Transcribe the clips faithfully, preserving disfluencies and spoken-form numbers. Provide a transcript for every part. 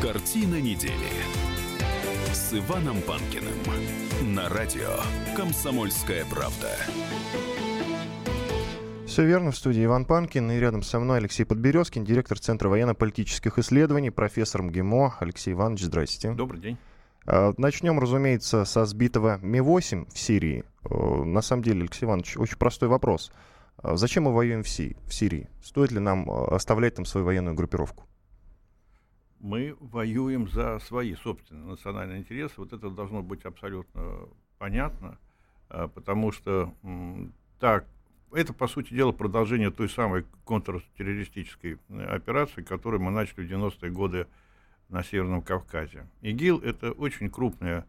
Картина недели с Иваном Панкиным на радио «Комсомольская правда». Все верно. В студии Иван Панкин. И рядом со мной Алексей Подберезкин, директор Центра военно-политических исследований, профессор МГИМО. Алексей Иванович, здрасте. Добрый день. Начнем, разумеется, со сбитого Ми восемь в Сирии. На самом деле, Алексей Иванович, очень простой вопрос. Зачем мы воюем в Сирии? Стоит ли нам оставлять там свою военную группировку? Мы воюем за свои собственные национальные интересы. Вот это должно быть абсолютно понятно, потому что так... Это, по сути дела, продолжение той самой контртеррористической операции, которую мы начали в девяностые годы на Северном Кавказе. ИГИЛ — это очень крупная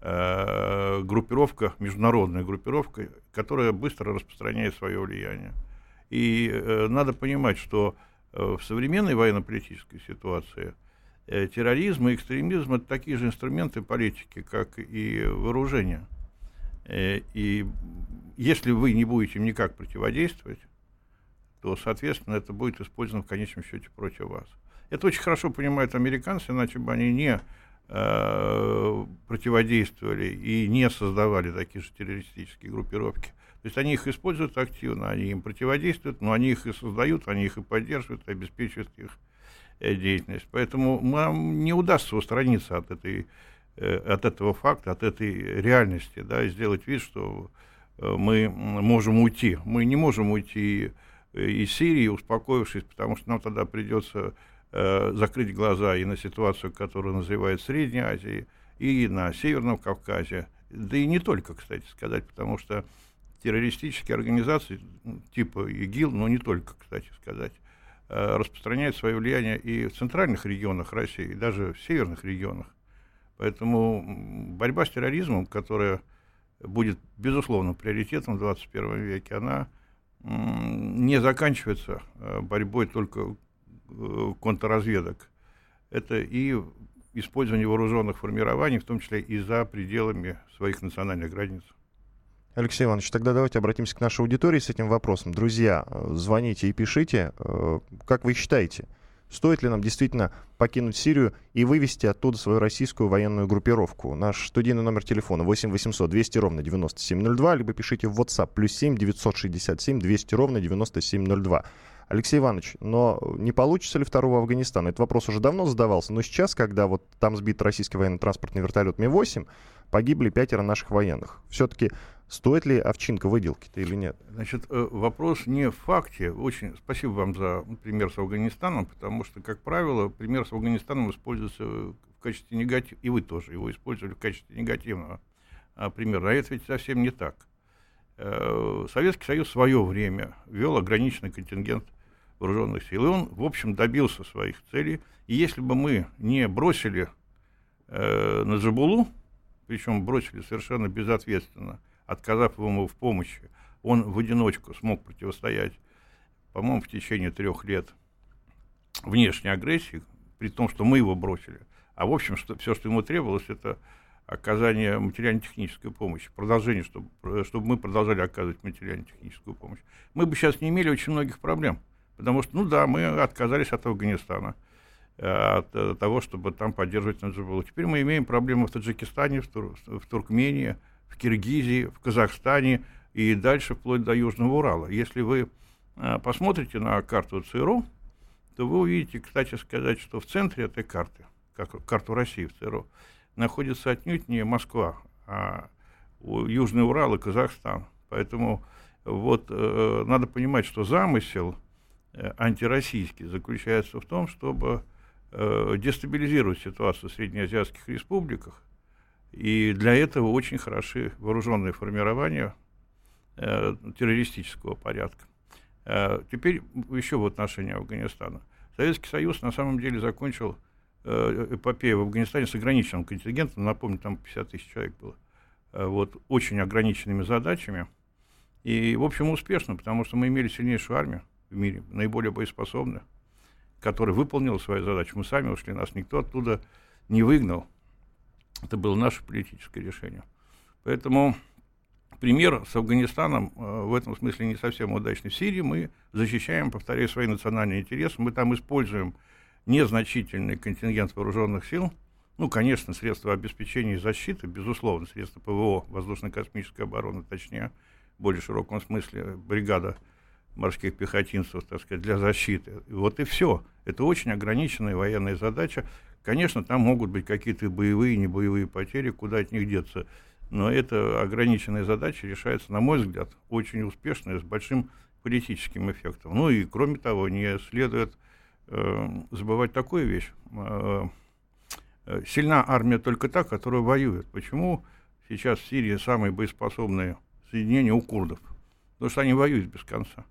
э, группировка, международная группировка, которая быстро распространяет свое влияние. И э, надо понимать, что э, в современной военно-политической ситуации э, терроризм и экстремизм — это такие же инструменты политики, как и вооружение. И если вы не будете им никак противодействовать, то, соответственно, это будет использовано в конечном счете против вас. Это очень хорошо понимают американцы, иначе бы они не э, противодействовали и не создавали такие же террористические группировки. То есть они их используют активно, они им противодействуют, но они их и создают, они их и поддерживают, и обеспечивают их деятельность. Поэтому нам не удастся устраниться от этой от этого факта, от этой реальности, да, и сделать вид, что мы можем уйти. Мы не можем уйти из Сирии, успокоившись, потому что нам тогда придется э, закрыть глаза и на ситуацию, которая называют Средней Азией, и на Северном Кавказе, да и не только, кстати сказать, потому что террористические организации типа ИГИЛ, но не только, кстати сказать, э, распространяют свое влияние и в центральных регионах России, и даже в северных регионах. Поэтому борьба с терроризмом, которая будет, безусловно, приоритетом в двадцать первом веке, она не заканчивается борьбой только контрразведок. Это и использование вооруженных формирований, в том числе и за пределами своих национальных границ. Алексей Иванович, тогда давайте обратимся к нашей аудитории с этим вопросом. Друзья, звоните и пишите, как вы считаете, стоит ли нам действительно покинуть Сирию и вывести оттуда свою российскую военную группировку? Наш студийный номер телефона восемь восемьсот двести ровно девяносто семь ноль два, либо пишите в WhatsApp плюс семь девятьсот шестьдесят семь двести ровно девяносто семь ноль два. Алексей Иванович, но не получится ли второго Афганистана? Этот вопрос уже давно задавался, но сейчас, когда вот там сбит российский военно-транспортный вертолет Ми восемь, погибли пятеро наших военных. Все-таки стоит ли овчинка выделки-то или нет? Значит, вопрос не в факте. Очень спасибо вам за пример с Афганистаном, потому что, как правило, пример с Афганистаном используется в качестве негатива, и вы тоже его использовали в качестве негативного примера. А это ведь совсем не так. Советский Союз в свое время ввел ограниченный контингент вооруженных сил, и он, в общем, добился своих целей. И если бы мы не бросили э, Наджибуллу, причем бросили совершенно безответственно, отказав ему в помощи, он в одиночку смог противостоять, по-моему, в течение трех лет внешней агрессии, при том, что мы его бросили. А, в общем, что, все, что ему требовалось, это оказание материально-технической помощи, продолжение, чтобы, чтобы мы продолжали оказывать материально-техническую помощь. Мы бы сейчас не имели очень многих проблем. Потому что, ну да, мы отказались от Афганистана, от, от того, чтобы там поддерживать Наджибуллу. Теперь мы имеем проблемы в Таджикистане, в, Тур, в Туркмении, в Киргизии, в Казахстане и дальше вплоть до Южного Урала. Если вы посмотрите на карту ЦРУ, то вы увидите, кстати сказать, что в центре этой карты, как карту России в ЦРУ, находится отнюдь не Москва, а Южный Урал и Казахстан. Поэтому вот надо понимать, что замысел антироссийский заключается в том, чтобы э, дестабилизировать ситуацию в среднеазиатских республиках, и для этого очень хороши вооруженные формирования э, террористического порядка. Э, теперь еще в отношении Афганистана. Советский Союз на самом деле закончил э, эпопею в Афганистане с ограниченным контингентом, напомню, там пятьдесят тысяч человек было, э, вот, очень ограниченными задачами, и, в общем, успешно, потому что мы имели сильнейшую армию в мире, наиболее боеспособны, которая выполнила свою задачу. Мы сами ушли, нас никто оттуда не выгнал. Это было наше политическое решение. Поэтому пример с Афганистаном э, в этом смысле не совсем удачный. В Сирии мы защищаем, повторяю, свои национальные интересы. Мы там используем незначительный контингент вооруженных сил, ну, конечно, средства обеспечения и защиты, безусловно, средства ПВО, воздушно-космической обороны, точнее, в более широком смысле, бригада морских пехотинцев, так сказать, для защиты. Вот и все. Это очень ограниченная военная задача. Конечно, там могут быть какие-то боевые, небоевые потери, куда от них деться. Но эта ограниченная задача решается, на мой взгляд, очень успешно и с большим политическим эффектом. Ну и, кроме того, не следует э, забывать такую вещь. Э, сильна армия только та, которая воюет. Почему сейчас в Сирии самые боеспособные соединения у курдов? Потому что они воюют без конца.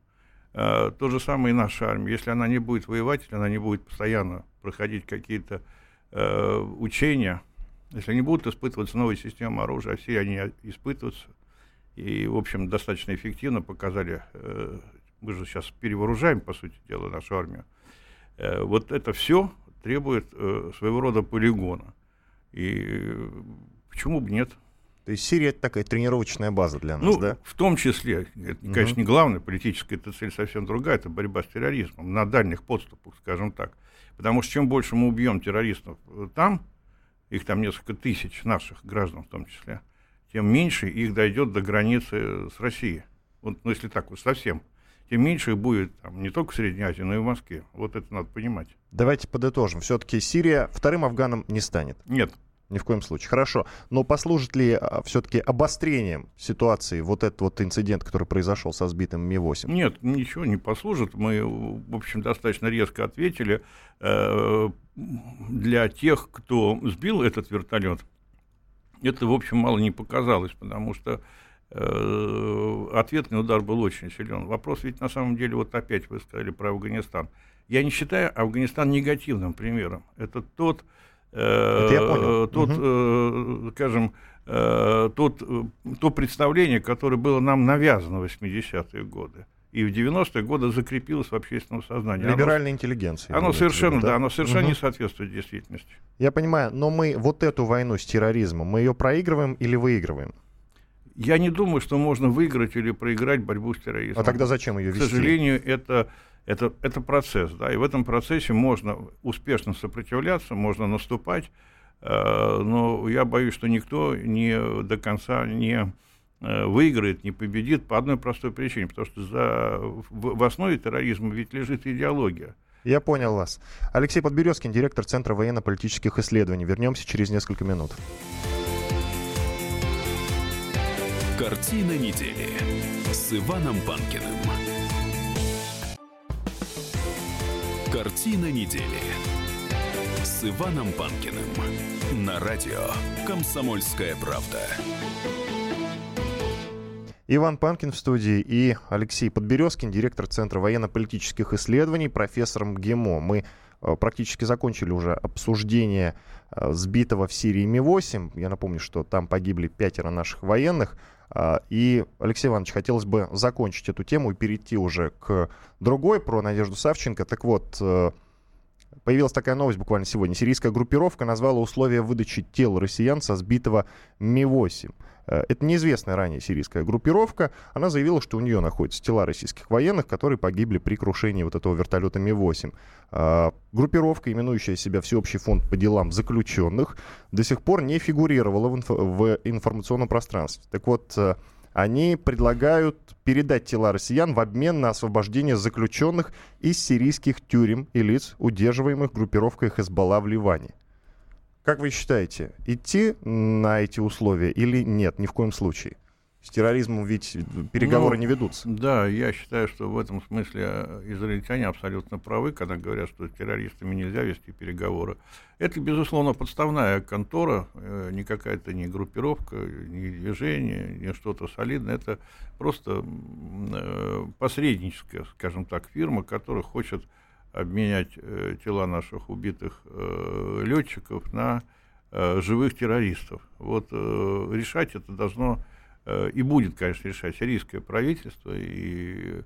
Э, то же самое и наша армия. Если она не будет воевать, если она не будет постоянно проходить какие-то э, учения, если они будут испытываться новые системы оружия, а все они испытываются, и, в общем, достаточно эффективно показали, э, мы же сейчас перевооружаем, по сути дела, нашу армию, э, вот это все требует э, своего рода полигона. И э, почему бы нет? То есть Сирия — это такая тренировочная база для нас, ну, да? В том числе, это, конечно, не главное, политическая эта цель совсем другая, это борьба с терроризмом на дальних подступах, скажем так. Потому что чем больше мы убьем террористов там, их там несколько тысяч, наших граждан в том числе, тем меньше их дойдет до границы с Россией. Вот, ну, если так вот совсем, тем меньше их будет там, не только в Средней Азии, но и в Москве. Вот это надо понимать. Давайте подытожим. Все-таки Сирия вторым Афганом не станет. Нет. Ни в коем случае. Хорошо. Но послужит ли все-таки обострением ситуации вот этот вот инцидент, который произошел со сбитым Ми восемь? Нет, ничего не послужит. Мы, в общем, достаточно резко ответили. Для тех, кто сбил этот вертолет, это, в общем, мало не показалось, потому что ответный удар был очень силен. Вопрос ведь на самом деле, вот опять вы сказали про Афганистан. Я не считаю Афганистан негативным примером. Это тот... Это я понял. Тот, угу. э, скажем, э, тот, э, то представление, которое было нам навязано в восьмидесятые годы, и в девяностые годы закрепилось в общественном сознании. Либеральная интеллигенция. Оно совершенно, виду, да? Да, оно совершенно угу. не соответствует действительности. Я понимаю, но мы вот эту войну с терроризмом, мы ее проигрываем или выигрываем? Я не думаю, что можно выиграть или проиграть борьбу с терроризмом. А тогда зачем ее вести? К сожалению, это... Это, это процесс, да, и в этом процессе можно успешно сопротивляться, можно наступать, э, но я боюсь, что никто не до конца не э, выиграет, не победит по одной простой причине, потому что за, в, в основе терроризма ведь лежит идеология. Я понял вас. Алексей Подберезкин, директор Центра военно-политических исследований. Вернемся через несколько минут. Картина недели с Иваном Панкиным. Картина недели с Иваном Панкиным на радио «Комсомольская правда». Иван Панкин в студии и Алексей Подберезкин, директор Центра военно-политических исследований, профессор МГИМО. Мы практически закончили уже обсуждение сбитого в Сирии Ми восемь. Я напомню, что там погибли пятеро наших военных. И, Алексей Иванович, хотелось бы закончить эту тему и перейти уже к другой, про Надежду Савченко. Так вот, появилась такая новость буквально сегодня. Сирийская группировка назвала условия выдачи тел россиян со сбитого Ми восемь. Это неизвестная ранее сирийская группировка. Она заявила, что у нее находятся тела российских военных, которые погибли при крушении вот этого вертолета Ми восемь. Группировка, именующая себя Всеобщий фонд по делам заключенных, до сих пор не фигурировала в, инф... в информационном пространстве. Так вот, они предлагают передать тела россиян в обмен на освобождение заключенных из сирийских тюрем и лиц, удерживаемых группировкой Хезболла в Ливане. Как вы считаете, идти на эти условия или нет, ни в коем случае? С терроризмом ведь переговоры ну, не ведутся. Да, я считаю, что в этом смысле израильтяне абсолютно правы, когда говорят, что с террористами нельзя вести переговоры. Это, безусловно, подставная контора, не какая-то не группировка, не движение, не что-то солидное. Это просто посредническая, скажем так, фирма, которая хочет обменять э, тела наших убитых э, летчиков на э, живых террористов. Вот э, решать это должно э, и будет, конечно, решать сирийское правительство, и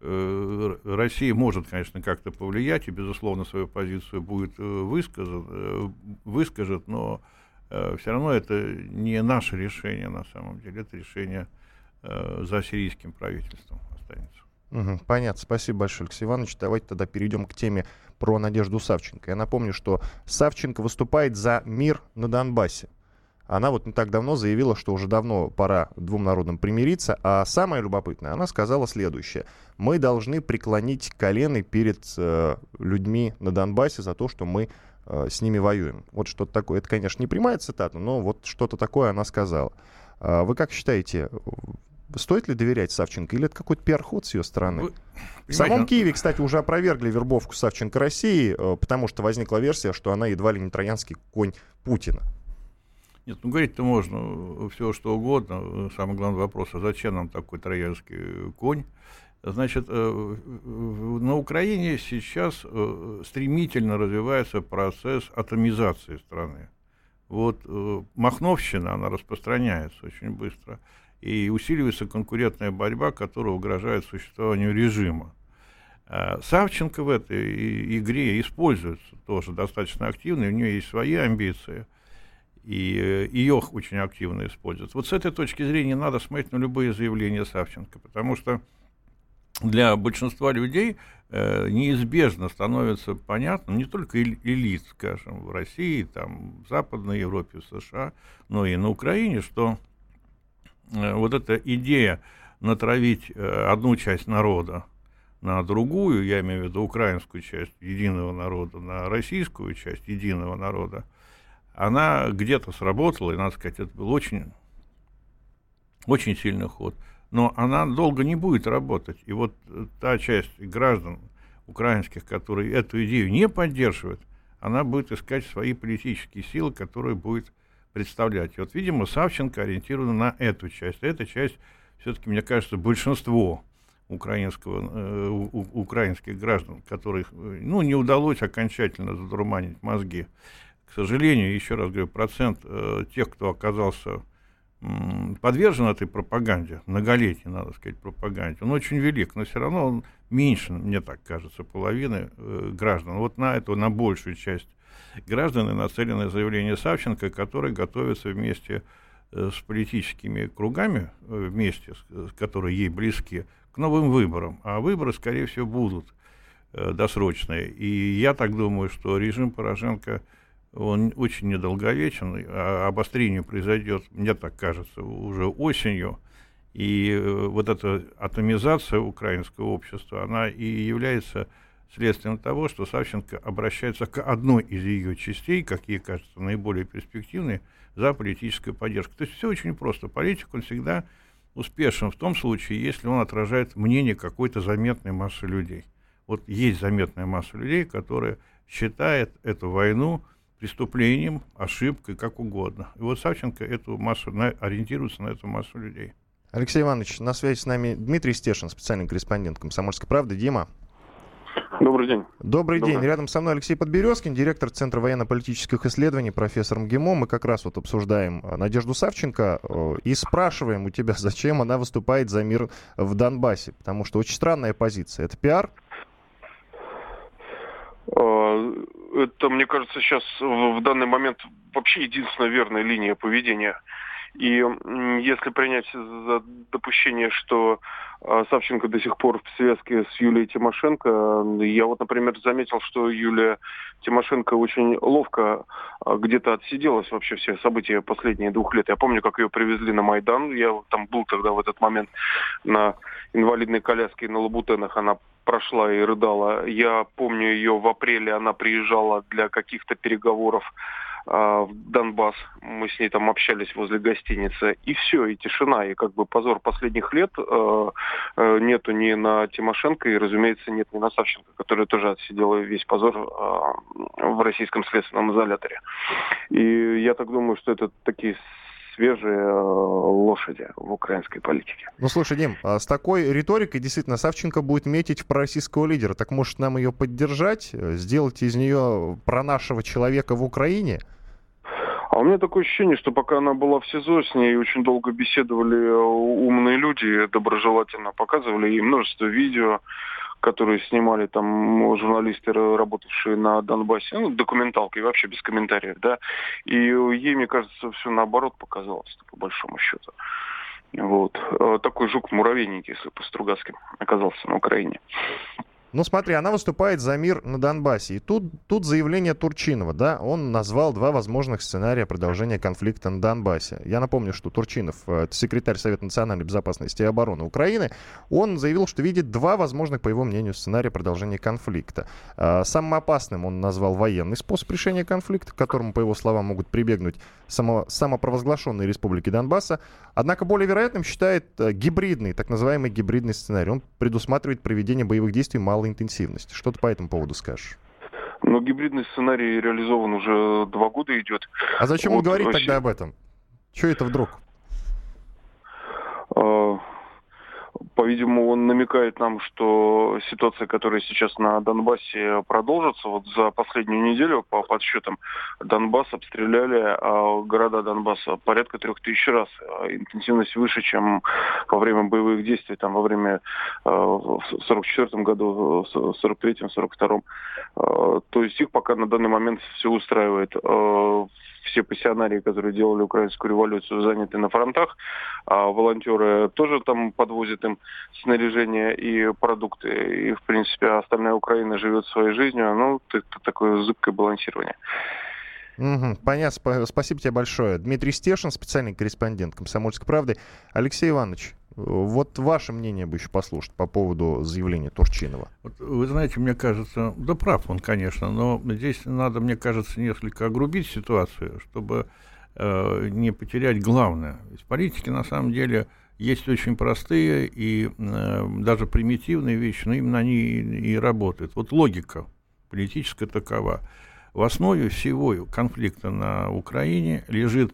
э, Россия может, конечно, как-то повлиять, и, безусловно, свою позицию будет э, высказан, э, выскажет, но э, все равно это не наше решение, на самом деле, это решение э, за сирийским правительством останется. Понятно. Спасибо большое, Алексей Иванович. Давайте тогда перейдем к теме про Надежду Савченко. Я напомню, что Савченко выступает за мир на Донбассе. Она вот не так давно заявила, что уже давно пора двум народам примириться. А самое любопытное, она сказала следующее. Мы должны преклонить колени перед э, людьми на Донбассе за то, что мы э, с ними воюем. Вот что-то такое. Это, конечно, не прямая цитата, но вот что-то такое она сказала. А вы как считаете, стоит ли доверять Савченко или это какой-то пиар-ход с ее стороны? Вы... В самом ну... Киеве, кстати, уже опровергли вербовку Савченко России, э, потому что возникла версия, что она едва ли не троянский конь Путина. Нет, ну говорить-то можно все что угодно. Самый главный вопрос, а зачем нам такой троянский конь? Значит, на Украине сейчас стремительно развивается процесс атомизации страны. Вот махновщина, она распространяется очень быстро. И усиливается конкурентная борьба, которая угрожает существованию режима. Савченко в этой игре используется тоже достаточно активно, и у нее есть свои амбиции. И ее очень активно используют. Вот с этой точки зрения надо смотреть на любые заявления Савченко, потому что для большинства людей э, неизбежно становится понятно, не только элит, скажем, в России, там, в Западной Европе, в США, но и на Украине, что э, вот эта идея натравить э, одну часть народа на другую, я имею в виду украинскую часть единого народа, на российскую часть единого народа, она где-то сработала, и, надо сказать, это был очень, очень сильный ход. Но она долго не будет работать. И вот та часть граждан украинских, которые эту идею не поддерживают, она будет искать свои политические силы, которые будет представлять. И вот, видимо, Савченко ориентирована на эту часть. А эта часть, все-таки, мне кажется, большинство украинского, э, у, украинских граждан, которых ну, не удалось окончательно задурманить мозги. К сожалению, еще раз говорю, процент э, тех, кто оказался м, подвержен этой пропаганде, многолетней, надо сказать, пропаганде, он очень велик, но все равно он меньше, мне так кажется, половины э, граждан. Вот на эту, на большую часть граждан нацелено заявление Савченко, которое готовится вместе э, с политическими кругами, э, вместе, с, которые ей близки, к новым выборам. А выборы, скорее всего, будут э, досрочные. И я так думаю, что режим Порошенко... Он очень недолговечен, а обострение произойдет, мне так кажется, уже осенью. И вот эта атомизация украинского общества, она и является следствием того, что Савченко обращается к одной из ее частей, как ей кажется, наиболее перспективной, за политическую поддержку. То есть все очень просто. Политик, он всегда успешен в том случае, если он отражает мнение какой-то заметной массы людей. Вот есть заметная масса людей, которые считают эту войну преступлением, ошибкой, как угодно. И вот Савченко эту массу, ориентируется на эту массу людей. Алексей Иванович, на связи с нами Дмитрий Стешин, специальный корреспондент «Комсомольской правды». Дима. Добрый день. Добрый, Добрый день. Рядом со мной Алексей Подберезкин, директор Центра военно-политических исследований, профессор МГИМО. Мы как раз вот обсуждаем Надежду Савченко и спрашиваем у тебя, зачем она выступает за мир в Донбассе. Потому что очень странная позиция. Это пиар? Это, мне кажется, сейчас в данный момент вообще единственная верная линия поведения. И если принять за допущение, что Савченко до сих пор в связке с Юлией Тимошенко, я вот, например, заметил, что Юлия Тимошенко очень ловко где-то отсиделась вообще все события последних двух лет. Я помню, как ее привезли на Майдан. Я там был тогда в этот момент на инвалидной коляске, на Лабутенах она прошла и рыдала. Я помню ее в апреле, она приезжала для каких-то переговоров в Донбасс. Мы с ней там общались возле гостиницы. И все, и тишина, и как бы позор последних лет э, нету ни на Тимошенко, и, разумеется, нет ни на Савченко, которая тоже отсидела весь позор э, в российском следственном изоляторе. И я так думаю, что это такие свежие лошади в украинской политике. Ну, слушай, Дим, с такой риторикой действительно Савченко будет метить в пророссийского лидера. Так может нам ее поддержать, сделать из нее про нашего человека в Украине? А у меня такое ощущение, что пока она была в СИЗО, с ней очень долго беседовали умные люди, доброжелательно показывали ей множество видео, которые снимали там журналисты, работавшие на Донбассе, ну, документалки, вообще без комментариев, да, и ей, мне кажется, все наоборот показалось, по большому счету. Вот. Такой жук в муравейнике, если по-стругацки, оказался на Украине. Ну смотри, она выступает за мир на Донбассе. И тут, тут заявление Турчинова, да, он назвал два возможных сценария продолжения конфликта на Донбассе. Я напомню, что Турчинов, секретарь Совета национальной безопасности и обороны Украины, он заявил, что видит два возможных, по его мнению, сценария продолжения конфликта. Самым опасным он назвал военный способ решения конфликта, к которому, по его словам, могут прибегнуть само, самопровозглашенные республики Донбасса. Однако более вероятным считает гибридный, так называемый гибридный сценарий. Он предусматривает проведение боевых действий малой интенсивности. Что ты по этому поводу скажешь? Ну, гибридный сценарий реализован уже два года идет. А зачем вот он говорит Россия... тогда об этом? Чего это вдруг? А... По-видимому, он намекает нам, что ситуация, которая сейчас на Донбассе продолжится, вот за последнюю неделю, по подсчетам, Донбасс обстреляли города Донбасса порядка трех тысяч раз. Интенсивность выше, чем во время боевых действий, там во время в сорок четвёртом году, в сорок третьем, сорок втором. То есть их пока на данный момент все устраивает. Все пассионарии, которые делали украинскую революцию, заняты на фронтах, а волонтеры тоже там подвозят им снаряжение и продукты. И, в принципе, остальная Украина живет своей жизнью. Ну, это такое зыбкое балансирование. Угу, понятно. Спасибо тебе большое. Дмитрий Стешин, специальный корреспондент «Комсомольской правды». Алексей Иванович, вот ваше мнение бы еще послушать по поводу заявления Турчинова. Вы знаете, мне кажется, да прав он, конечно, но здесь надо, мне кажется, несколько огрубить ситуацию, чтобы э, не потерять главное. Из политики, на самом деле, есть очень простые и э, даже примитивные вещи, но именно они и, и работают. Вот логика политическая такова. В основе всего конфликта на Украине лежит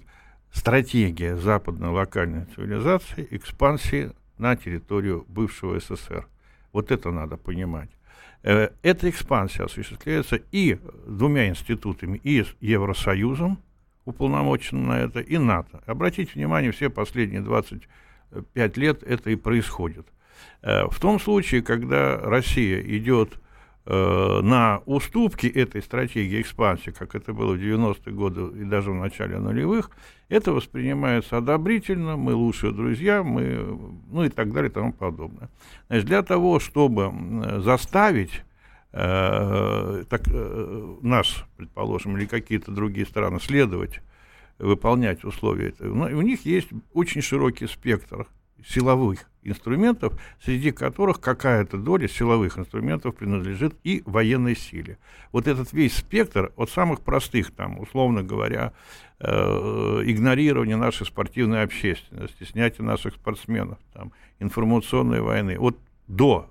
стратегия западной локальной цивилизации экспансии на территорию бывшего СССР. Вот это надо понимать. Эта экспансия осуществляется и двумя институтами, и Евросоюзом, уполномоченным на это, и НАТО. Обратите внимание, все последние двадцать пять лет это и происходит. В том случае, когда Россия идет на уступки этой стратегии экспансии, как это было в девяностые годы и даже в начале нулевых, это воспринимается одобрительно, мы лучшие друзья, мы, ну и так далее и тому подобное. Значит, для того, чтобы заставить э, так, э, нас, предположим, или какие-то другие страны следовать, выполнять условия этого, ну, у них есть очень широкий спектр силовых инструментов, среди которых какая-то доля силовых инструментов принадлежит и военной силе. Вот этот весь спектр от самых простых, там, условно говоря, э, игнорирования нашей спортивной общественности, снятия наших спортсменов, там, информационной войны, от до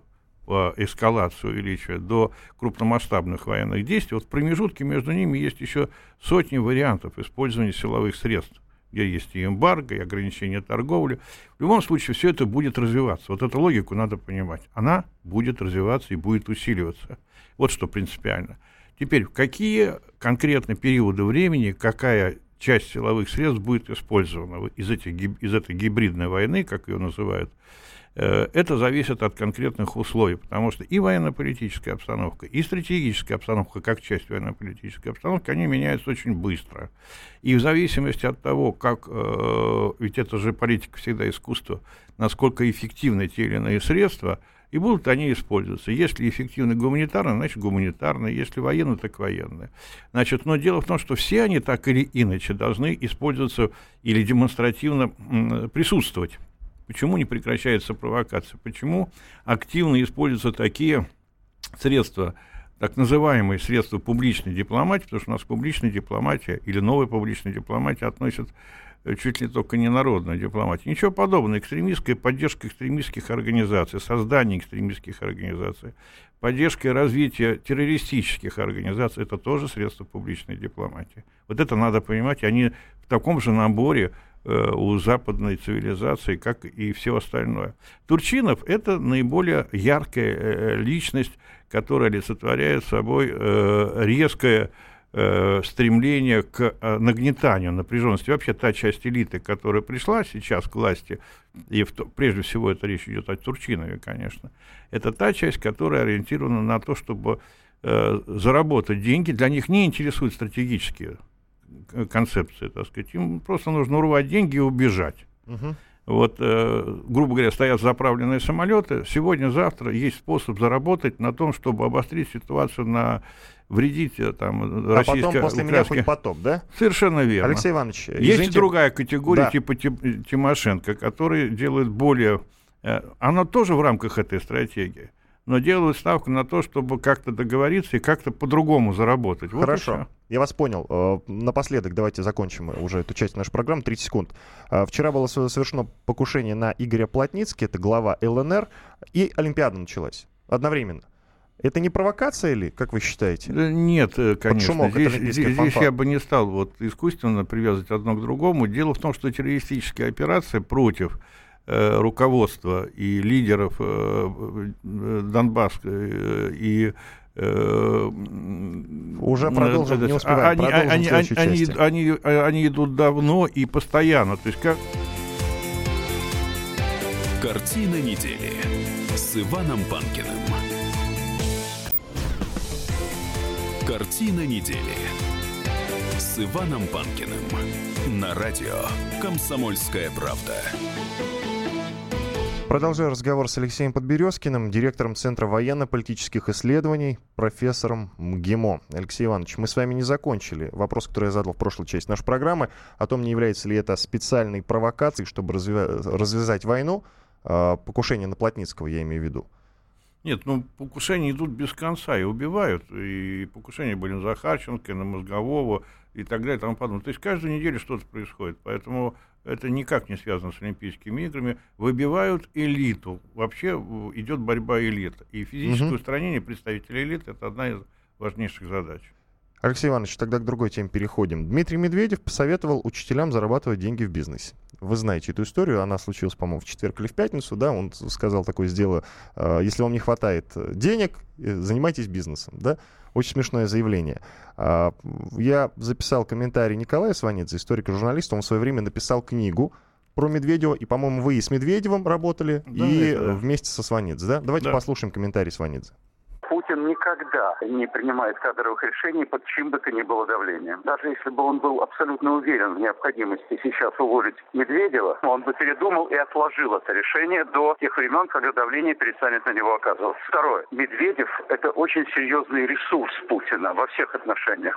э, эскалацию или еще до крупномасштабных военных действий, вот в промежутке между ними есть еще сотни вариантов использования силовых средств, где есть и эмбарго, и ограничение торговли. В любом случае, все это будет развиваться. Вот эту логику надо понимать. Она будет развиваться и будет усиливаться. Вот что принципиально. Теперь, в какие конкретно периоды времени, какая часть силовых средств будет использована из, этих, из этой гибридной войны, как ее называют, это зависит от конкретных условий, потому что и военно-политическая обстановка, и стратегическая обстановка, как часть военно-политической обстановки, они меняются очень быстро. И в зависимости от того, как, э, ведь это же политика всегда искусство, насколько эффективны те или иные средства, и будут они использоваться. Если эффективны гуманитарные, значит гуманитарные, если военные, так военные. Значит, но дело в том, что все они так или иначе должны использоваться или демонстративно м- присутствовать. Почему не прекращается провокация? Почему активно используются такие средства, так называемые средства публичной дипломатии, потому что у нас публичная дипломатия или новая публичная дипломатия относят чуть ли только не народную дипломатию. Ничего подобного. Экстремистская поддержка экстремистских организаций, создание экстремистских организаций, поддержка и развитие террористических организаций – это тоже средства публичной дипломатии. Вот это надо понимать, они в таком же наборе у западной цивилизации, как и все остальное. Турчинов — это наиболее яркая личность, которая олицетворяет собой резкое стремление к нагнетанию напряженности. Вообще та часть элиты, которая пришла сейчас к власти, и в, прежде всего это речь идет о Турчинове, конечно, это та часть, которая ориентирована на то, чтобы заработать деньги. Для них не интересуют стратегические концепции, так сказать, им просто нужно урвать деньги и убежать. Угу. вот, э, грубо говоря, стоят заправленные самолеты, сегодня-завтра есть способ заработать на том, чтобы обострить ситуацию, на вредить там, а российской... А потом, после меня хоть потоп, да? Совершенно верно. Алексей Иванович, есть извините... и другая категория, да. типа Тимошенко, которые делают более... Э, она тоже в рамках этой стратегии, но делают ставку на то, чтобы как-то договориться и как-то по-другому заработать. Вот. Хорошо. Я вас понял. Напоследок давайте закончим уже эту часть нашей программы. тридцать секунд. Вчера было совершено покушение на Игоря Плотницкого, это глава ЛНР, и Олимпиада началась одновременно. Это не провокация ли, как вы считаете? Нет, конечно. Здесь, здесь я бы не стал вот искусственно привязывать одно к другому. Дело в том, что террористические операции против э, руководства и лидеров э, Донбасса э, и Уже продолжим, не успеваем. Они, они, они, они, они идут давно и постоянно. То есть как... Картина недели с Иваном Панкиным. Картина недели с Иваном Панкиным на радио «Комсомольская правда». Продолжаю разговор с Алексеем Подберезкиным, директором Центра военно-политических исследований, профессором МГИМО. Алексей Иванович, мы с вами не закончили вопрос, который я задал в прошлой части нашей программы, о том, не является ли это специальной провокацией, чтобы развязать войну, покушение на Плотницкого, я имею в виду. Нет, ну, покушения идут без конца и убивают, и покушения были на Захарченко, на Мозгового и так далее, и тому подобное. То есть каждую неделю что-то происходит, поэтому... Это никак не связано с Олимпийскими играми. Выбивают элиту. Вообще идет борьба элиты. И физическое угу. устранение представителей элиты — это одна из важнейших задач. Алексей Иванович, тогда к другой теме переходим. Дмитрий Медведев посоветовал учителям зарабатывать деньги в бизнесе. Вы знаете эту историю. Она случилась, по-моему, в четверг или в пятницу. Да? Он сказал такое сдело. Если вам не хватает денег, занимайтесь бизнесом. Да? Очень смешное заявление. Я записал комментарий Николая Сванидзе, историка, журналиста. Он в свое время написал книгу про Медведева. И, по-моему, вы и с Медведевым работали, да, и это, да. вместе со Сванидзе. Да? Давайте да. послушаем комментарий Сванидзе. Путин никогда не принимает кадровых решений под чьим бы то ни было давлением. Даже если бы он был абсолютно уверен в необходимости сейчас уволить Медведева, он бы передумал и отложил это решение до тех времен, когда давление перестанет на него оказываться. Второе. Медведев – это очень серьезный ресурс Путина во всех отношениях.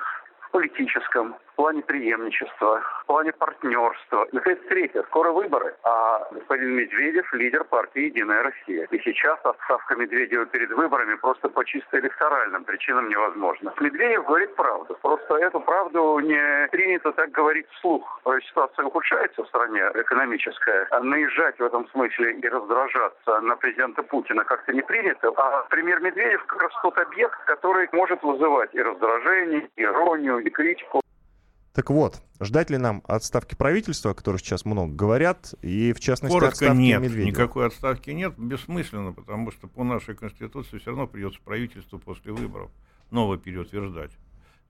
В политическом, в плане преемничества, в плане партнерства. Наконец, третье. Скоро выборы. А господин Медведев – лидер партии «Единая Россия». И сейчас отставка Медведева перед выборами просто по чисто электоральным причинам невозможна. Медведев говорит правду. Просто эту правду не принято так говорить вслух. Ситуация ухудшается в стране, экономическая. А наезжать в этом смысле и раздражаться на президента Путина как-то не принято. А премьер Медведев как раз тот объект, который может вызывать и раздражение, и иронию, и критику. Так вот, ждать ли нам отставки правительства, о которой сейчас много говорят, и в частности коротко отставки нет, Медведева? Никакой отставки нет, бессмысленно, потому что по нашей Конституции все равно придется правительству после выборов новое переутверждать.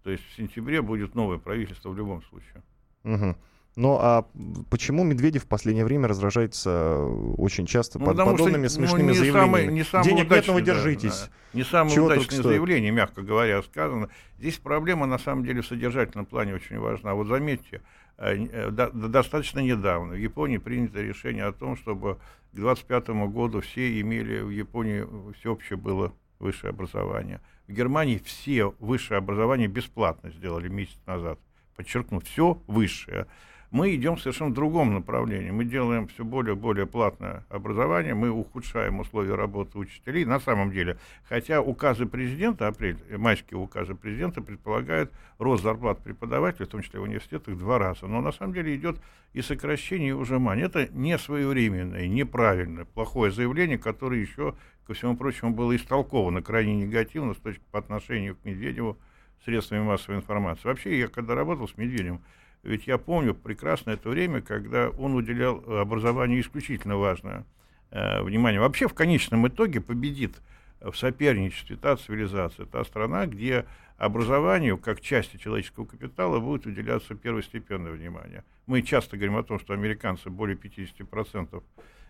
То есть в сентябре будет новое правительство в любом случае. Угу. Ну а почему Медведев в последнее время раздражается очень часто ну, под подобными что, смешными ну, заявлениями? Самый, денег нет, но вы держитесь. Да, да. Не самое чего удачное заявление, мягко говоря, сказано. Здесь проблема на самом деле в содержательном плане очень важна. Вот заметьте, до, достаточно недавно в Японии принято решение о том, чтобы к двадцать пятому году все имели в Японии всеобщее было высшее образование. В Германии все высшее образование бесплатно сделали месяц назад. Подчеркну, все высшее. Мы идем в совершенно другом направлении. Мы делаем все более и более платное образование, мы ухудшаем условия работы учителей. На самом деле, хотя указы президента, апрель, майские указы президента предполагают рост зарплат преподавателей, в том числе в университетах, в два раза. Но на самом деле идет и сокращение, и ужимание. Это не своевременное, неправильное, плохое заявление, которое еще, ко всему прочему, было истолковано крайне негативно с точки по отношению к Медведеву средствами массовой информации. Вообще, я когда работал с Медведевым, ведь я помню прекрасно это время, когда он уделял образованию исключительно важное э, внимание. Вообще, в конечном итоге победит в соперничестве та цивилизация, та страна, где образованию, как части человеческого капитала, будет уделяться первостепенное внимание. Мы часто говорим о том, что американцы более пятьдесят процентов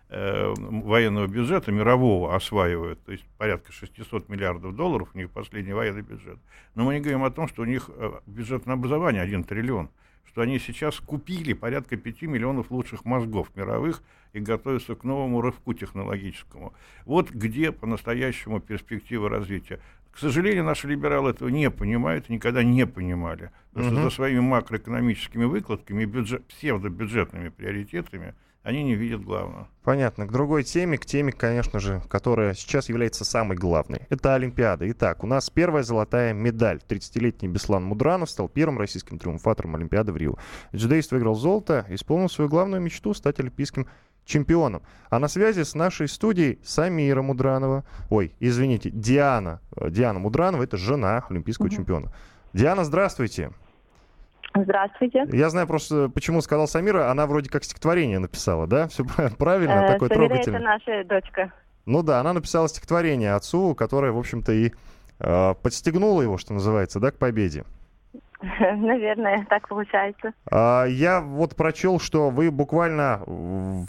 военного бюджета мирового осваивают, то есть порядка шестьсот миллиардов долларов у них последний военный бюджет. Но мы не говорим о том, что у них бюджет на образование один триллион, что они сейчас купили порядка пяти миллионов лучших мозгов мировых и готовятся к новому рывку технологическому. Вот где по-настоящему перспектива развития. К сожалению, наши либералы этого не понимают и никогда не понимали. Потому [S2] Угу. [S1] Что за своими макроэкономическими выкладками и бюджет, псевдобюджетными приоритетами они не видят главного. Понятно. К другой теме, к теме, конечно же, которая сейчас является самой главной. Это Олимпиада. Итак, у нас первая золотая медаль. тридцатилетний Беслан Мудранов стал первым российским триумфатором Олимпиады в Рио. Джудеист выиграл золото и исполнил свою главную мечту — стать олимпийским чемпионом. А на связи с нашей студией Самира Мудранова. Ой, извините, Диана. Диана Мудранова — это жена олимпийского mm-hmm. чемпиона. Диана, здравствуйте. Здравствуйте. Я знаю просто, почему сказал Самира, она вроде как стихотворение написала, да? Все правильно, э, такое Самира трогательное. Самира — это наша дочка. Ну да, она написала стихотворение отцу, которое, в общем-то, и э, подстегнуло его, что называется, да, к победе. Наверное, так получается. А, я вот прочел, что вы буквально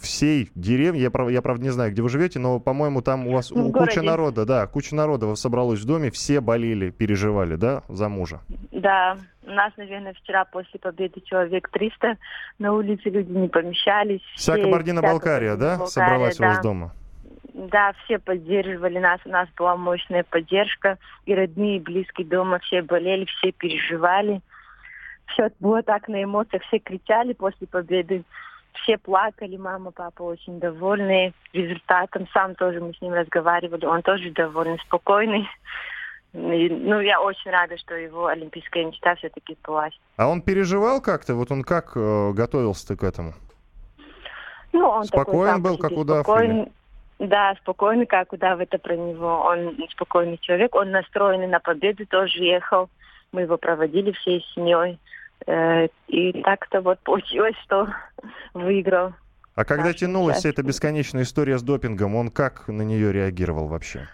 всей деревне, я, прав, я правда не знаю, где вы живете, но, по-моему, там у вас ну, куча народа, да, куча народа собралось в доме, все болели, переживали, да, за мужа? Да, у нас, наверное, вчера после победы человек триста, на улице люди не помещались. Вся Кабардино-Балкария, да, Балкария, собралась да. у вас дома? Да, все поддерживали нас, у нас была мощная поддержка, и родные, и близкие дома, все болели, все переживали. Все было так на эмоциях, все кричали после победы, все плакали, мама, папа очень довольны результатом, сам тоже мы с ним разговаривали, он тоже довольный, спокойный. И, ну, я очень рада, что его олимпийская мечта все-таки сбылась. А он переживал как-то? Вот он как э, готовился-то к этому? Ну, он спокоен такой, был, как удав? Да, спокойный, как удав, это про него. Он спокойный человек, он настроенный на победу, тоже ехал. Мы его проводили всей семьей. И так-то вот получилось, что выиграл. А когда так, тянулась вся эта бесконечная история с допингом, он как на нее реагировал вообще?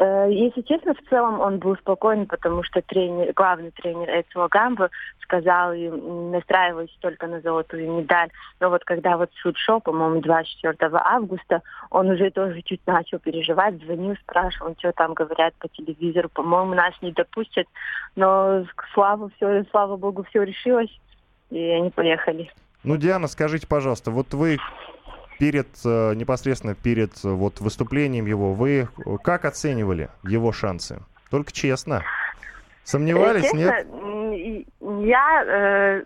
Если честно, в целом он был спокойный, потому что тренер, главный тренер Эцио Гамбо сказал им, настраиваясь только на золотую медаль. Но вот когда вот суд шел, по-моему, двадцать четвёртого августа, он уже тоже чуть начал переживать, звонил, спрашивал, что там говорят по телевизору. По-моему, нас не допустят. Но слава, все, слава богу, все решилось, и они поехали. Ну, Диана, скажите, пожалуйста, вот вы... Перед, непосредственно перед вот, выступлением его, вы как оценивали его шансы? Только честно. Сомневались, честно, нет? Я э,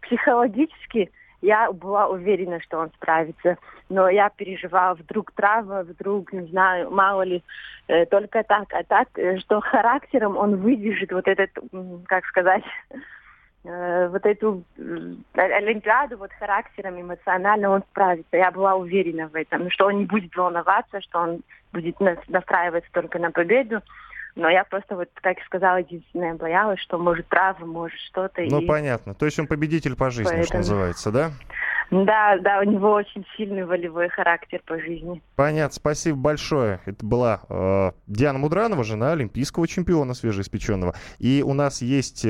психологически я была уверена, что он справится. Но я переживала, вдруг травма, вдруг, не знаю, мало ли, э, только так. А так, что характером он выдержит вот этот, как сказать... вот эту Олимпиаду вот характером эмоционально он справится. Я была уверена в этом, что он не будет волноваться, что он будет настраиваться только на победу. Но я просто, вот как сказала, единственное, боялась, что может травма, может что-то. Ну, и... понятно. То есть он победитель по жизни, поэтому... что называется, да? Да, да, у него очень сильный волевой характер по жизни. Понятно, спасибо большое. Это была э, Диана Мудранова, жена олимпийского чемпиона свежеиспеченного. И у нас есть...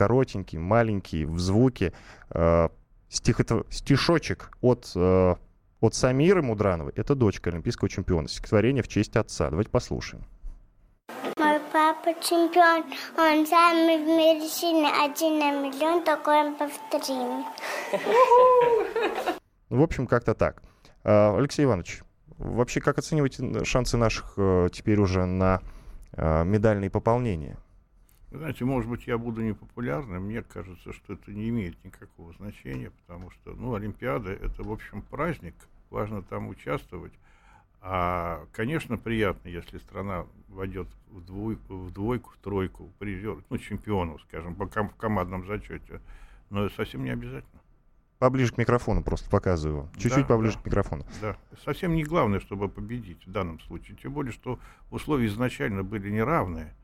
коротенький, маленький, в звуке э, стихотв... стишочек от, э, от Самиры Мудрановой. Это дочка олимпийского чемпиона. Стихотворение в честь отца. Давайте послушаем. Мой папа чемпион, он самый в мире сильный, один на миллион, такой он повторим. В общем, как-то так. Алексей Иванович, вообще как оцениваете шансы наших теперь уже на медальные пополнения? Вы знаете, может быть, я буду непопулярным, мне кажется, что это не имеет никакого значения, потому что, ну, Олимпиада — это, в общем, праздник, важно там участвовать. А, конечно, приятно, если страна войдет в двойку, в, двойку, в тройку, призер, ну, чемпионов, скажем, по ком- в командном зачете, но это совсем не обязательно. Поближе к микрофону просто показываю. Чуть-чуть да, поближе да, к микрофону. Да. Совсем не главное, чтобы победить в данном случае, тем более, что условия изначально были неравные.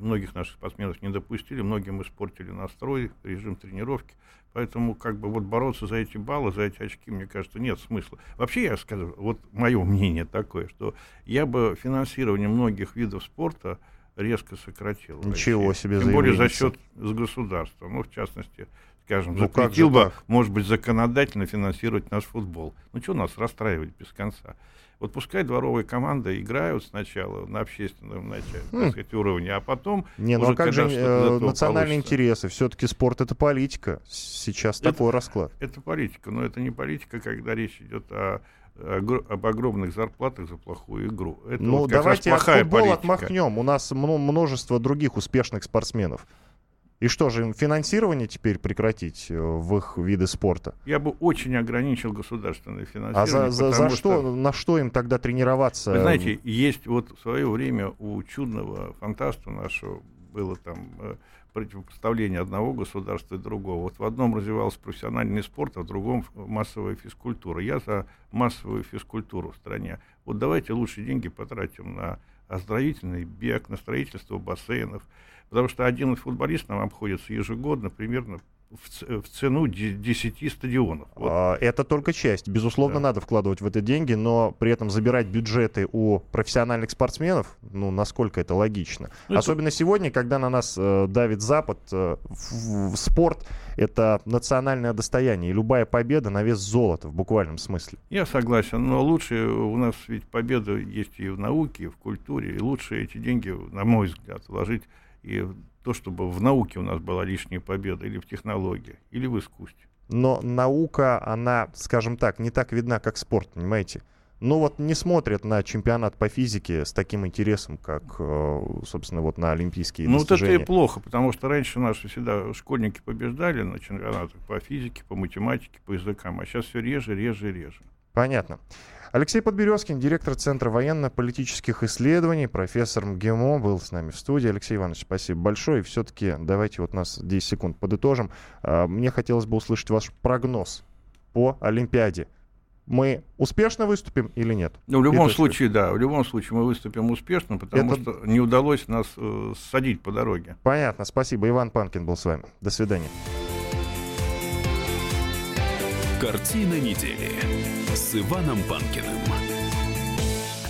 Многих наших спортсменов не допустили, многим испортили настрой, режим тренировки. Поэтому как бы вот бороться за эти баллы, за эти очки, мне кажется, нет смысла. Вообще, я скажу, вот мое мнение такое, что я бы финансирование многих видов спорта резко сократил. Ничего себе заявление. Тем более за счет государства. Ну, в частности, скажем, ну, запретил бы, так? может быть, законодательно финансировать наш футбол. Ну, что нас расстраивать без конца? Вот пускай дворовые команды играют сначала на общественном начале, mm. так сказать, уровне, а потом... Не, ну а как же э, национальные получится. Интересы? Все-таки спорт — это политика. Сейчас это, такой расклад. Это политика, но это не политика, когда речь идет о, о, об огромных зарплатах за плохую игру. Это ну, вот давайте от футбола политика. Отмахнем. У нас множество других успешных спортсменов. И что же, им финансирование теперь прекратить в их виды спорта? Я бы очень ограничил государственное финансирование. А за, за, за что, что, на что им тогда тренироваться? Вы знаете, есть вот в свое время у чудного фантаста нашего было там противопоставление одного государства и другого. Вот в одном развивался профессиональный спорт, а в другом массовая физкультура. Я за массовую физкультуру в стране. Вот давайте лучше деньги потратим на оздоровительный бег, на строительство бассейнов. Потому что один футболист нам обходится ежегодно примерно в цену десяти стадионов. Вот. Это только часть. Безусловно, да. надо вкладывать в это деньги, но при этом забирать бюджеты у профессиональных спортсменов, ну, насколько это логично. Ну, Особенно это... сегодня, когда на нас э, давит Запад, э, в, в спорт — это национальное достояние. И любая победа на вес золота в буквальном смысле. Я согласен, но лучше у нас ведь победа есть и в науке, и в культуре, и лучше эти деньги, на мой взгляд, вложить и то, чтобы в науке у нас была лишняя победа, или в технологии, или в искусстве. Но наука, она, скажем так, не так видна, как спорт, понимаете? Ну вот не смотрят на чемпионат по физике с таким интересом, как, собственно, вот на олимпийские ну, достижения. Ну вот это и плохо, потому что раньше наши всегда школьники побеждали на чемпионатах по физике, по математике, по языкам, а сейчас все реже, реже и реже. Понятно. Алексей Подберезкин, директор Центра военно-политических исследований, профессор МГИМО, был с нами в студии. Алексей Иванович, спасибо большое. И все-таки давайте вот нас десять секунд подытожим. Мне хотелось бы услышать ваш прогноз по Олимпиаде. Мы успешно выступим или нет? Ну, в любом Это случае, что-то. да. В любом случае мы выступим успешно, потому Это... что не удалось нас э, ссадить по дороге. Понятно, спасибо. Иван Панкин был с вами. До свидания. Картина недели с Иваном Панкиным.